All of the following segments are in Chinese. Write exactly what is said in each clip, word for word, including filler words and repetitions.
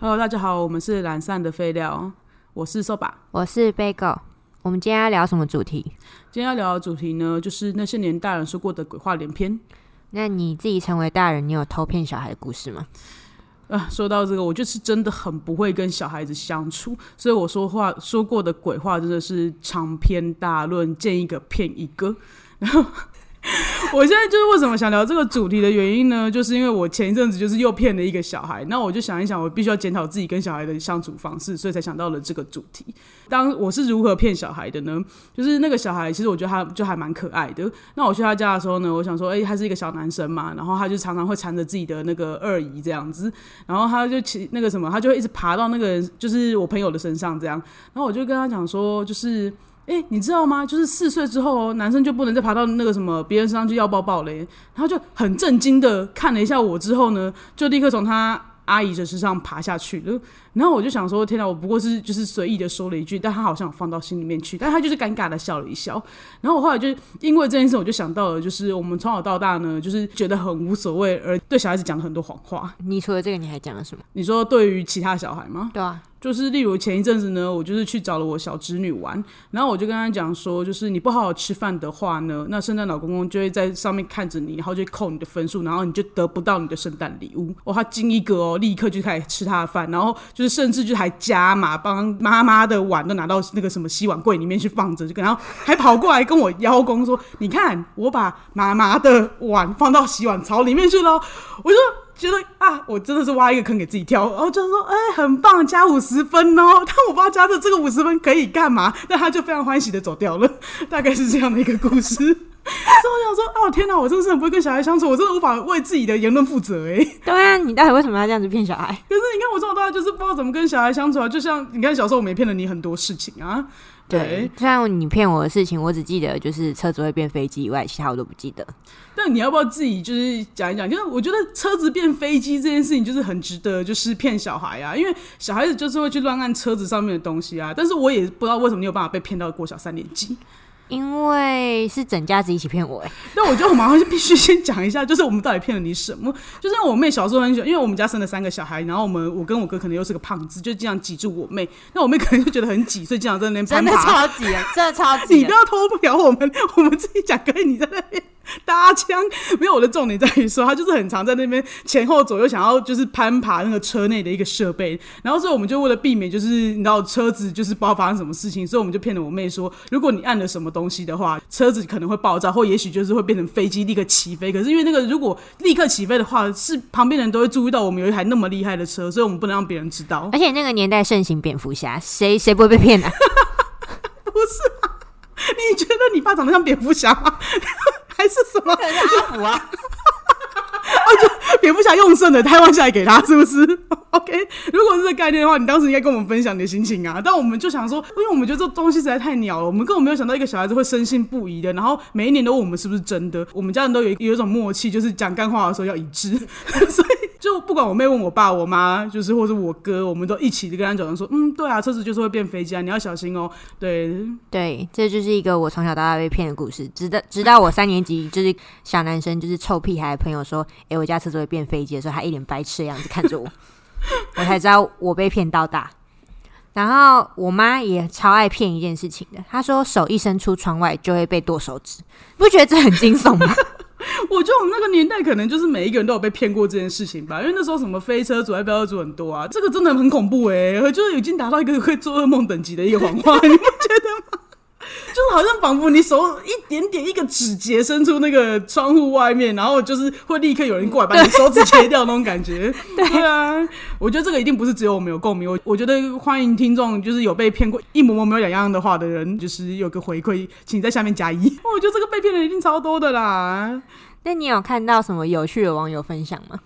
Hello， 大家好，我们是懒散的废料，我是瘦吧，我是贝狗。我们今天要聊什么主题？今天要聊的主题呢，就是那些年大人说过的鬼话连篇。那你自己成为大人，你有偷骗小孩的故事吗？啊，说到这个，我就是真的很不会跟小孩子相处，所以我说话说过的鬼话真的是长篇大论，见一个骗一个。然后我现在就是为什么想聊这个主题的原因呢，就是因为我前一阵子就是又骗了一个小孩，那我就想一想我必须要检讨自己跟小孩的相处方式，所以才想到了这个主题。当我是如何骗小孩的呢，就是那个小孩其实我觉得他就还蛮可爱的，那我去他家的时候呢，我想说哎、欸，他是一个小男生嘛，然后他就常常会缠着自己的那个二姨这样子，然后他就那个什么他就会一直爬到那个就是我朋友的身上这样，然后我就跟他讲说就是欸你知道吗，就是四岁之后男生就不能再爬到那个什么别人身上去要抱抱了耶，然后就很震惊的看了一下我之后呢，就立刻从他阿姨的身上爬下去了。然后我就想说天哪，我不过是就是随意的说了一句，但他好像放到心里面去，但他就是尴尬的笑了一笑。然后我后来就因为这件事我就想到了，就是我们从小到大呢就是觉得很无所谓而对小孩子讲了很多谎话。你除了这个你还讲了什么？你说对于其他小孩吗？对啊，就是例如前一阵子呢，我就是去找了我小侄女玩，然后我就跟她讲说，就是你不好好吃饭的话呢，那圣诞老公公就会在上面看着你，然后就扣你的分数，然后你就得不到你的圣诞礼物。哦，她惊一个哦，立刻就开始吃她的饭，然后就是甚至就还加码帮妈妈的碗都拿到那个什么洗碗柜里面去放着，就然后还跑过来跟我邀功说，你看我把妈妈的碗放到洗碗槽里面去了。我就觉得啊，我真的是挖一个坑给自己跳，然后就说哎、欸，很棒，加五十分哦。但我不知道加的这个五十分可以干嘛，那他就非常欢喜的走掉了，大概是这样的一个故事。所以我想说，哦天哪，我真的是很不会跟小孩相处，我真的无法为自己的言论负责哎。对啊，你到底为什么要这样子骗小孩？可是你看我从小到大就是不知道怎么跟小孩相处啊，就像你看小时候我没骗了你很多事情啊。对，虽然你骗我的事情我只记得就是车子会变飞机以外，其他我都不记得。但你要不要自己就是讲一讲，就是我觉得车子变飞机这件事情就是很值得就是骗小孩啊，因为小孩子就是会去乱按车子上面的东西啊，但是我也不知道为什么你有办法被骗到国小三年级。因为是整家子一起骗我哎，那我觉得我马上就必须先讲一下，就是我们到底骗了你什么？就是我妹小时候很喜欢，因为我们家生了三个小孩，然后我们我跟我哥可能又是个胖子，就经常挤住我妹，那我妹可能就觉得很挤，所以经常在那边攀爬。真的超挤啊，真的超挤！你不要偷聊我们，我们自己讲，跟你在那边搭腔。没有，我的重点在于说，他就是很常在那边前后左右想要就是攀爬那个车内的一个设备，然后所以我们就为了避免就是你知道车子就是不知道发生什么事情，所以我们就骗了我妹说，如果你按了什么东西的话，车子可能会爆炸，或也许就是会变成飞机立刻起飞。可是因为那个如果立刻起飞的话，是旁边人都会注意到我们有一台那么厉害的车，所以我们不能让别人知道。而且那个年代盛行蝙蝠侠，谁谁不会被骗啊？不是啊，你觉得你爸长得像蝙蝠侠吗？还是什么？还是阿福啊？啊，就蝙蝠侠用剩的台湾下来给他，是不是？ OK， 如果是这概念的话，你当时应该跟我们分享你的心情啊。但我们就想说，因为我们觉得这东西实在太鸟了，我们根本没有想到一个小孩子会深信不疑的，然后每一年都问我们是不是真的。我们家人都有 一, 有一种默契，就是讲干话的时候要一致，所以就不管我妹问我爸我妈就是或是我哥，我们都一起跟他讲说嗯对啊，车子就是会变飞机啊，你要小心哦。对对，这就是一个我从小到大被骗的故事。直到直到我三年级就是小男生就是臭屁孩的朋友说哎、欸，我家车子会变飞机的时候，他一脸白痴的样子看着我我才知道我被骗到大。然后我妈也超爱骗一件事情的，她说手一伸出窗外就会被剁手指，不觉得这很惊悚吗？我觉得我们那个年代可能就是每一个人都有被骗过这件事情吧，因为那时候什么飞车组、爱飙车组很多啊，这个真的很恐怖哎、欸，就是已经达到一个会做噩梦等级的一个谎话，你不觉得吗？就是好像仿佛你手一点点一个指节伸出那个窗户外面，然后就是会立刻有人过来把你手指切掉那种感觉。对啊，我觉得这个一定不是只有我们有共鸣， 我, 我觉得欢迎听众就是有被骗过一模模没有两样的话的人，就是有个回馈请在下面加一。我觉得这个被骗的一定超多的啦。那你有看到什么有趣的网友分享吗？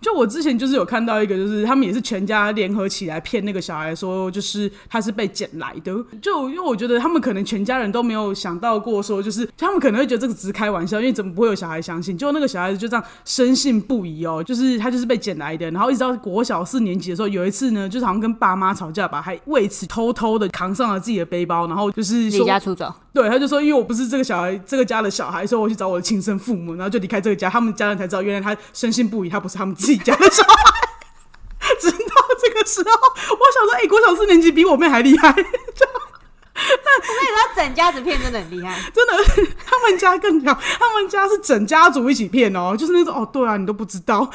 就我之前就是有看到一个，就是他们也是全家联合起来骗那个小孩说就是他是被捡来的，就因为我觉得他们可能全家人都没有想到过说就是他们可能会觉得这个只是开玩笑，因为怎么不会有小孩相信，就那个小孩子就这样深信不疑哦，就是他就是被捡来的。然后一直到国小四年级的时候，有一次呢就是好像跟爸妈吵架吧，还为此偷偷的扛上了自己的背包，然后就是离家出走。对，他就说因为我不是这个小孩这个家的小孩，所以我去找我的亲生父母，然后就离开这个家。他们家人才知道原来他深信不疑他不是他们自己家的小孩，直到这个时候，我想说，哎、欸，国小四年级比我妹还厉害。我跟你说，整家子骗真的很厉害，真的。他们家更屌，他们家是整家族一起骗哦，就是那种哦，对啊，你都不知道，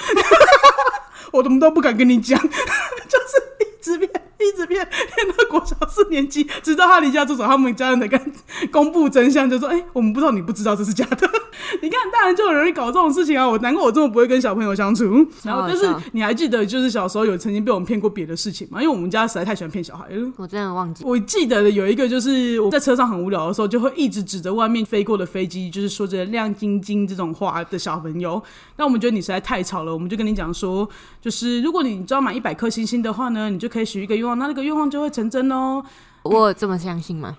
我怎么都不敢跟你讲，就是一直骗，一直骗，骗到国小四年级，直到他离家出走，他们家人才敢公布真相，就说：“哎、欸，我们不知道，你不知道这是假的。”你看，大人就有人搞这种事情啊！我难怪我这么不会跟小朋友相处。然后，但是你还记得，就是小时候有曾经被我们骗过别的事情吗？因为我们家实在太喜欢骗小孩了。我真的忘记。我记得有一个，就是我在车上很无聊的时候，就会一直指着外面飞过的飞机，就是说着亮晶晶这种话的小朋友。那我们觉得你实在太吵了，我们就跟你讲说，就是如果你只要买一百颗星星的话呢，你就可以许一个愿望，那那个愿望就会成真哦。我有这么相信吗？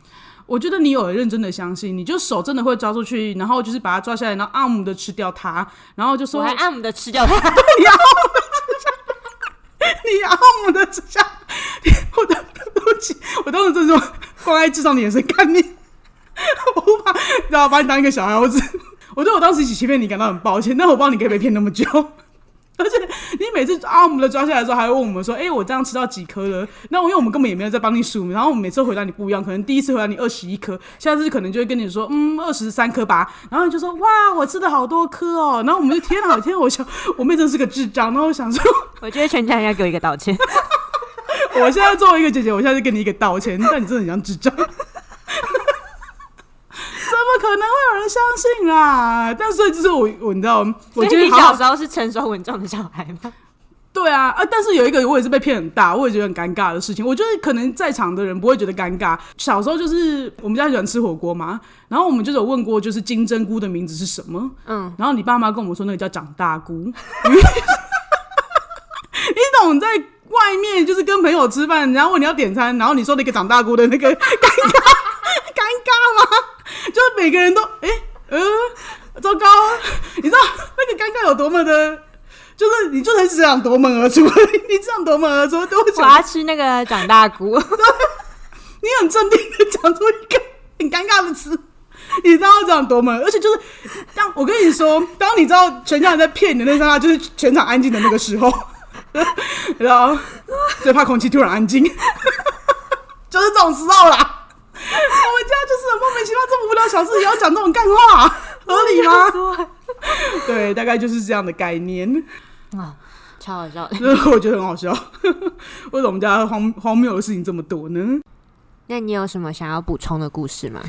我觉得你有认真的相信，你就手真的会抓出去，然后就是把它抓下来，然后暗姆的吃掉它，然后就说我还暗姆的吃掉它，对，你暗姆的吃掉它，你暗姆的吃掉它，我的对不起，我当时真的说光爱智障的眼神看你，我无法，然后把你当一个小孩，我只，我对我当时一起欺骗你感到很抱歉，但我不知道你可以被骗那么久。而且你每次阿姆的抓下来的时候，还会问我们说：“哎、欸，我这样吃到几颗了？”那因为我们根本也没有在帮你数，然后我们每次回答你不一样，可能第一次回答你二十一颗，下次可能就会跟你说：“嗯，二十三颗吧。”然后你就说：“哇，我吃的好多颗哦！”然后我们就天啊天啊，我想我妹真是个智障。然后我想说，我觉得全家人要给我一个道歉。我现在作为一个姐姐，我现在就给你一个道歉，但你真的很像智障。可能会有人相信啦，但所以就是我，我你知道，我觉得你小时候是成熟稳重的小孩吗？对啊，啊，但是有一个我也是被骗很大，我也觉得很尴尬的事情。我觉得可能在场的人不会觉得尴尬。小时候就是我们家喜欢吃火锅嘛，然后我们就有问过，就是金针菇的名字是什么？嗯，然后你爸妈跟我们说那个叫长大菇。你懂在外面就是跟朋友吃饭，然后问你要点餐，然后你说那个长大菇的那个尴尬，尴尬吗？就是每个人都哎、欸、呃糟糕，你知道那个尴尬有多么的，就是你就很只想夺门而出，你只想夺门而出，对不起，我要吃那个长大菇，你很镇定的讲出一个很尴尬的词，你知道这样夺门，而且就是当我跟你说，当你知道全家人在骗你的那刹那，就是全场安静的那个时候，然后最怕空气突然安静，就是这种时候啦。我们家就是莫名其妙这么无聊小事也要讲这种干话，合理吗？对，大概就是这样的概念啊，超好笑的。我觉得很好笑，为什么我们家荒荒谬的事情这么多呢？那你有什么想要补充的故事吗？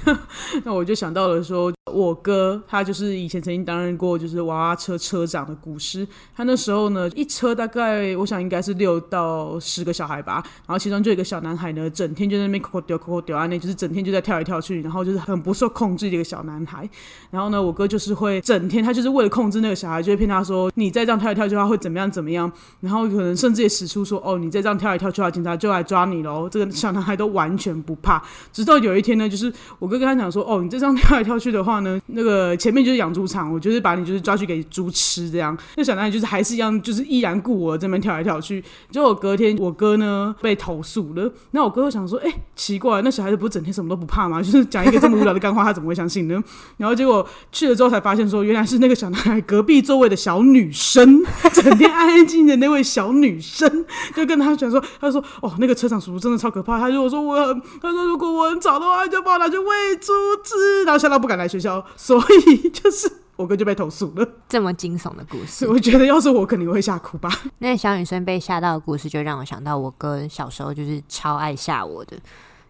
那我就想到了说，我哥他就是以前曾经担任过就是娃娃车车长的故事。他那时候呢，一车大概我想应该是六到十个小孩吧，然后其中就有一个小男孩呢，整天就在那边扣扣丢扣扣丢啊，那就是整天就在跳来跳去，然后就是很不受控制的一个小男孩。然后呢，我哥就是会整天，他就是为了控制那个小孩，就会骗他说你再这样跳来跳去的话会怎么样怎么样，然后可能甚至也使出说哦你再这样跳来跳去的话警察就来抓你咯，这个小男孩都完全不。不怕，直到有一天呢，就是我哥跟他讲说，哦，你这样跳来跳去的话呢，那个前面就是养猪场，我就是把你就是抓去给猪吃这样。那小男孩就是还是一样，就是依然顾我这边跳来跳去。结果隔天我哥呢被投诉了，那我哥就想说，哎、欸，奇怪，那小孩子不是整天什么都不怕吗？就是讲一个这么无聊的干话，他怎么会相信呢？然后结果去了之后才发现说，原来是那个小男孩隔壁座位的小女生，整天安安静静的那位小女生，就跟他讲说，他说，哦，那个车长叔叔真的超可怕，他如果说我很。他说：“如果我很吵的话，就把我拿去喂猪吃。”然后吓到不敢来学校，所以就是我哥就被投诉了。这么惊悚的故事，我觉得要是我肯定会吓哭吧。那小女生被吓到的故事，就让我想到我哥小时候就是超爱吓我的。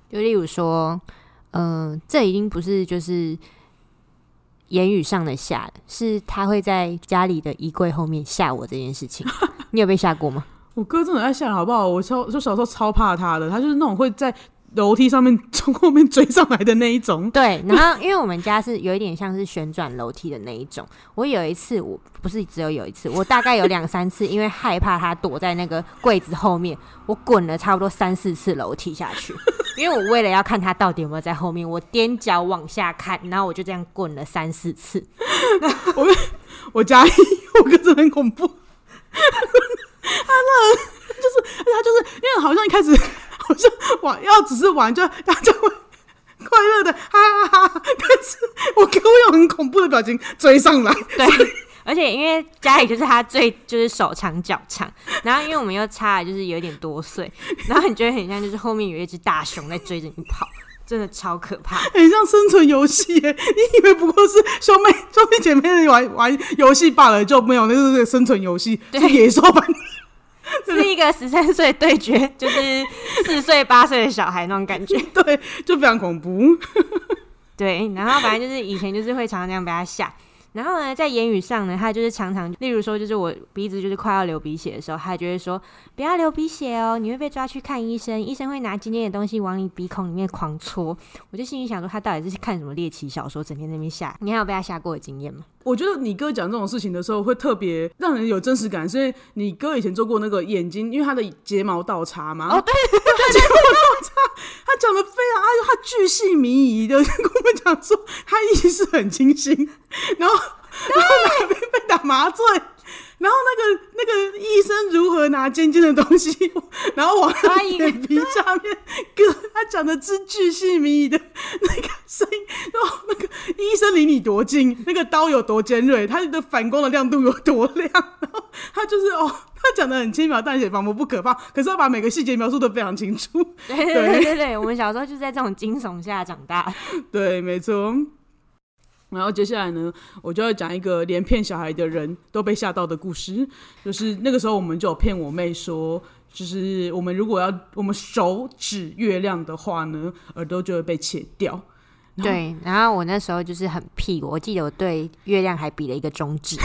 就例如说，嗯、呃，这已经不是就是言语上的吓，是他会在家里的衣柜后面吓我这件事情。你有被吓过吗？我哥真的爱吓人，好不好？我超就小时候超怕他的，他就是那种会在。楼梯上面从后面追上来的那一种，对。然后因为我们家是有一点像是旋转楼梯的那一种，我有一次我不是只有有一次，我大概有两三次，因为害怕他躲在那个柜子后面，我滚了差不多三四次楼梯下去，因为我为了要看他到底有没有在后面，我踮脚往下看，然后我就这样滚了三四次。我我家我哥真的很恐怖，他那就是他就是因为好像一开始。我就玩，要只是玩，就大家会快乐的哈哈哈！但是我哥会用很恐怖的表情追上来，对，而且因为家里就是他最就是手长脚长，然后因为我们又差的就是有点多岁，然后你觉得很像就是后面有一只大熊在追着你跑，真的超可怕，很、欸、像生存游戏耶！你以为不过是兄妹兄弟姐妹的玩玩游戏罢了，就没有那就是生存游戏，是野兽版，是一个十三岁对决，就是四岁八岁的小孩那种感觉，对，就非常恐怖。对，然后反正就是以前就是会常常这样被他吓，然后呢，在言语上呢，他就是常常，例如说，就是我鼻子就是快要流鼻血的时候，他就会说：“不要流鼻血哦，你会被抓去看医生，医生会拿尖尖的东西往你鼻孔里面狂戳。”我就心里想说，他到底是看什么猎奇小说，整天在那边吓？你还有被他吓过的经验吗？我觉得你哥讲这种事情的时候，会特别让人有真实感，是因为你哥以前做过那个眼睛，因为他的睫毛倒插嘛。哦，对，对对对，睫毛倒插，他讲的非常，他巨细靡遗的跟我们讲说，他意识很清醒，然后然后被被打麻醉。然后那个那个医生如何拿尖尖的东西，然后往他眼皮下面割，他讲的是巨细靡遗的那个声音，然后那个医生离你多近，那个刀有多尖锐，他的反光的亮度有多亮，然后他就是哦，他讲的很轻描淡写，仿佛不可怕，可是他把每个细节描述的非常清楚。对对对对 对, 对，我们小时候就是在这种惊悚下长大。对，没错。然后接下来呢，我就要讲一个连骗小孩的人都被吓到的故事。就是那个时候我们就有骗我妹说，就是我们如果要我们手指月亮的话呢，耳朵就会被切掉。对，然后我那时候就是很屁，我记得我对月亮还比了一个中指。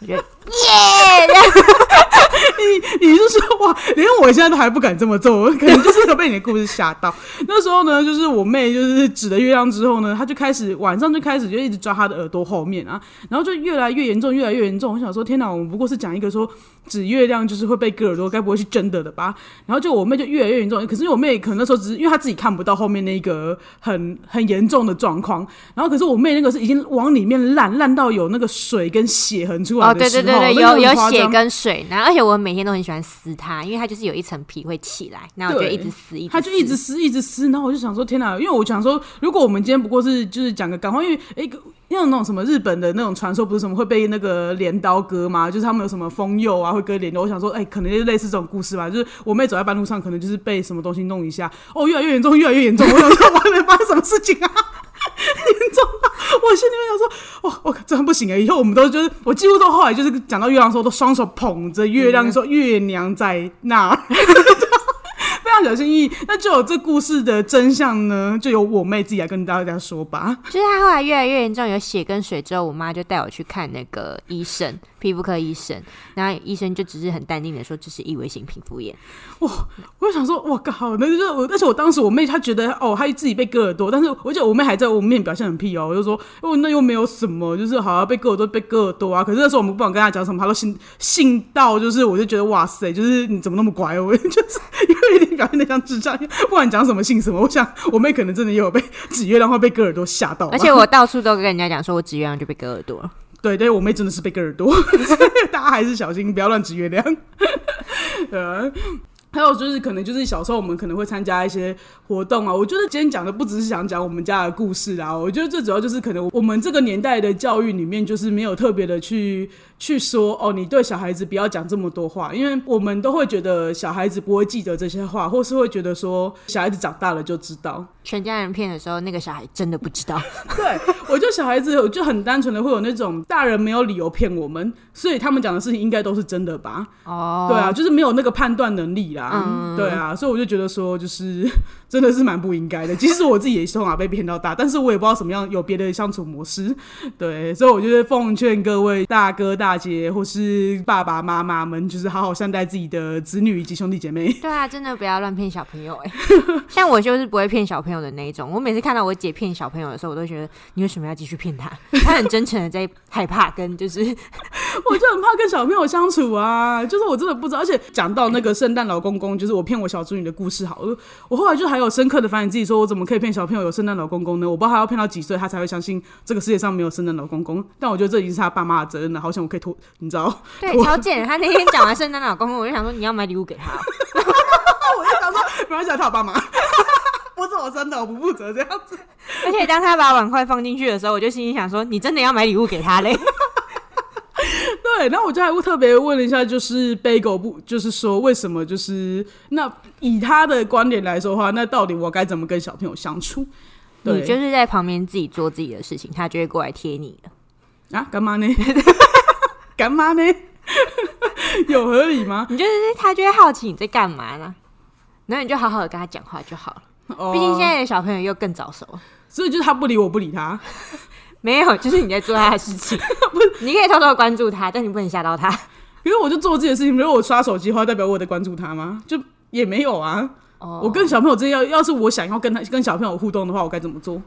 我觉得耶，你你就说哇，连我现在都还不敢这么做，我可能就是有被你的故事吓到。那时候呢，就是我妹就是指了月亮之后呢，她就开始晚上就开始就一直抓她的耳朵后面啊，然后就越来越严重，越来越严重。我想说，天哪，我们不过是讲一个说指月亮就是会被割耳朵，该不会是真的的吧？然后就我妹就越来越严重，可是我妹可能那时候只是因为她自己看不到后面那个很很严重的状况，然后可是我妹那个是已经往里面烂烂到有那个水跟血痕出来。哦，对对对对，有有血跟水，然后而且我每天都很喜欢撕它，因为它就是有一层皮会起来，然后我就一直撕，一直它就一直撕一直撕，然后我就想说天哪，因为我想说如果我们今天不过是就是讲个感话，因为哎。那种什么日本的那种传说不是什么会被那个镰刀割吗？就是他们有什么风柚啊会割镰刀，我想说哎、欸，可能就是类似这种故事吧。就是我妹走在半路上可能就是被什么东西弄一下，哦，越来越严重越来越严重，我想说我还没发生什么事情啊，严重到我心里面想说哦，真的不行了，以后我们都就是我几乎都后来就是讲到月亮的时候都双手捧着月亮说月娘在那非常小心翼翼。那就有这故事的真相呢，就由我妹自己来跟大家说吧。就是她后来越来越严重，有血跟水之后，我妈就带我去看那个医生，皮肤科医生。然后医生就只是很淡定的说，这是异位性皮肤炎。哇！我想说，哇靠！那就是我，而且我当时我妹她觉得哦，她自己被割耳朵，但是而且我妹还在我面表现很屁哦，我就说哦，那又没有什么，就是好像被割耳朵被割耳朵啊。可是那时候我们不管跟她讲什么，她都信信到就是，我就觉得哇塞，就是你怎么那么乖？我就是有一点。表现得像智障，不管讲什么信什么。我想我妹可能真的也有被指月亮或被割耳朵吓到，而且我到处都跟人家讲说我指月亮就被割耳朵了。对对，我妹真的是被割耳朵大家还是小心不要乱指月亮对啊，还有就是可能就是小时候我们可能会参加一些活动啊，我觉得今天讲的不只是想讲我们家的故事啦，我觉得最主要就是可能我们这个年代的教育里面就是没有特别的去去说哦，你对小孩子不要讲这么多话，因为我们都会觉得小孩子不会记得这些话，或是会觉得说小孩子长大了就知道。全家人骗的时候，那个小孩真的不知道对，我觉得小孩子我就很单纯的会有那种大人没有理由骗我们，所以他们讲的事情应该都是真的吧。哦，对啊，就是没有那个判断能力啦。嗯、对啊，所以我就觉得说就是真的是蛮不应该的，即使我自己也从小被骗到大，但是我也不知道什么样有别的相处模式。对，所以我就是奉劝各位大哥大姐或是爸爸妈妈们，就是好好善待自己的子女以及兄弟姐妹。对啊，真的不要乱骗小朋友哎、欸。像我就是不会骗小朋友的那一种，我每次看到我姐骗小朋友的时候，我都觉得你为什么要继续骗他，他很真诚的在害怕跟就是我就很怕跟小朋友相处啊，就是我真的不知道。而且讲到那个圣诞老公公，就是我骗我小侄女的故事好了，我后来就还有深刻的反省自己，说我怎么可以骗小朋友有圣诞老公公呢？我不知道他要骗到几岁他才会相信这个世界上没有圣诞老公公，但我觉得这已经是他爸妈的责任了。好想我可以拖，你知道？对，超贱的。他那天讲完圣诞老公公，我就想说你要买礼物给他，我就想说没关系，他有爸妈。不是我真的，我不负责这样子。而且当他把碗筷放进去的时候，我就心里想说，你真的要买礼物给他嘞？对，那我就还会特别问了一下，就是Bagel不就是说为什么就是那以他的观点来说的话，那到底我该怎么跟小朋友相处？你就是在旁边自己做自己的事情，他就会过来贴你了啊？干嘛呢？干嘛呢？有合理吗？你就是他就会好奇你在干嘛呢，然后你就好好的跟他讲话就好了。哦，毕竟现在的小朋友又更早熟，所以就是他不理我，不理他。没有，就是你在做他的事情。你可以偷偷关注他，但你不能吓到他。因为我就做自己的事情，如果我刷手机的话，代表我在关注他吗？就也没有啊。Oh. 我跟小朋友之间，要是我想要跟他跟小朋友互动的话，我该怎么做？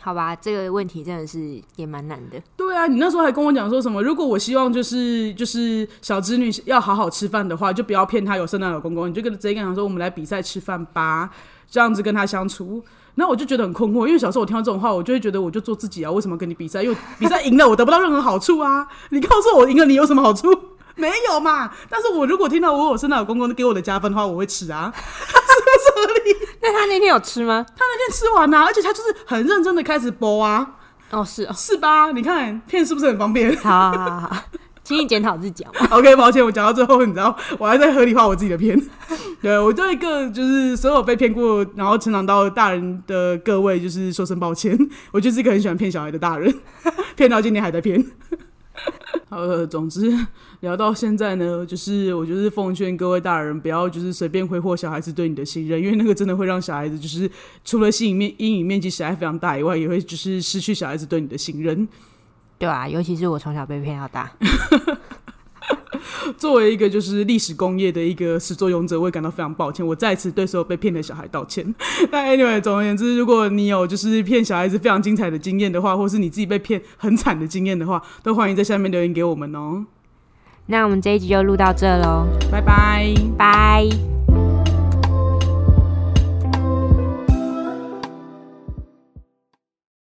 好吧，这个问题真的是也蛮难的。对啊，你那时候还跟我讲说什么？如果我希望就是就是小侄女要好好吃饭的话，就不要骗她有圣诞老公公，你就跟直接跟她说我们来比赛吃饭吧，这样子跟她相处。那我就觉得很困惑，因为小时候我听到这种话，我就会觉得我就做自己啊，为什么跟你比赛？因为比赛赢了我得不到任何好处啊！你告诉我赢了你有什么好处？没有嘛！但是我如果听到我有圣诞老公公给我的加分的话，我会吃啊，是不是合理？那他那天有吃吗？他那天吃完啊，而且他就是很认真的开始剥啊。哦，是哦，是吧？你看骗是不是很方便？好好好好。请你检讨自己。OK， 抱歉，我讲到最后，你知道，我还在合理化我自己的骗。对，我对一个就是所有被骗过，然后成长到大人的各位，就是说声抱歉。我就是一个很喜欢骗小孩的大人，骗到今天还在骗。呃，总之聊到现在呢，就是我就是奉劝各位大人，不要就是随便挥霍小孩子对你的信任，因为那个真的会让小孩子就是除了心理面阴影面积实在非常大以外，也会就是失去小孩子对你的信任。对啊，尤其是我从小被骗到大。作为一个就是历史工业的一个始作俑者，我也感到非常抱歉，我再次对所有被骗的小孩道歉。但 anyway， 总而言之，如果你有就是骗小孩子非常精彩的经验的话，或是你自己被骗很惨的经验的话，都欢迎在下面留言给我们哦。那我们这一集就录到这咯，拜拜拜。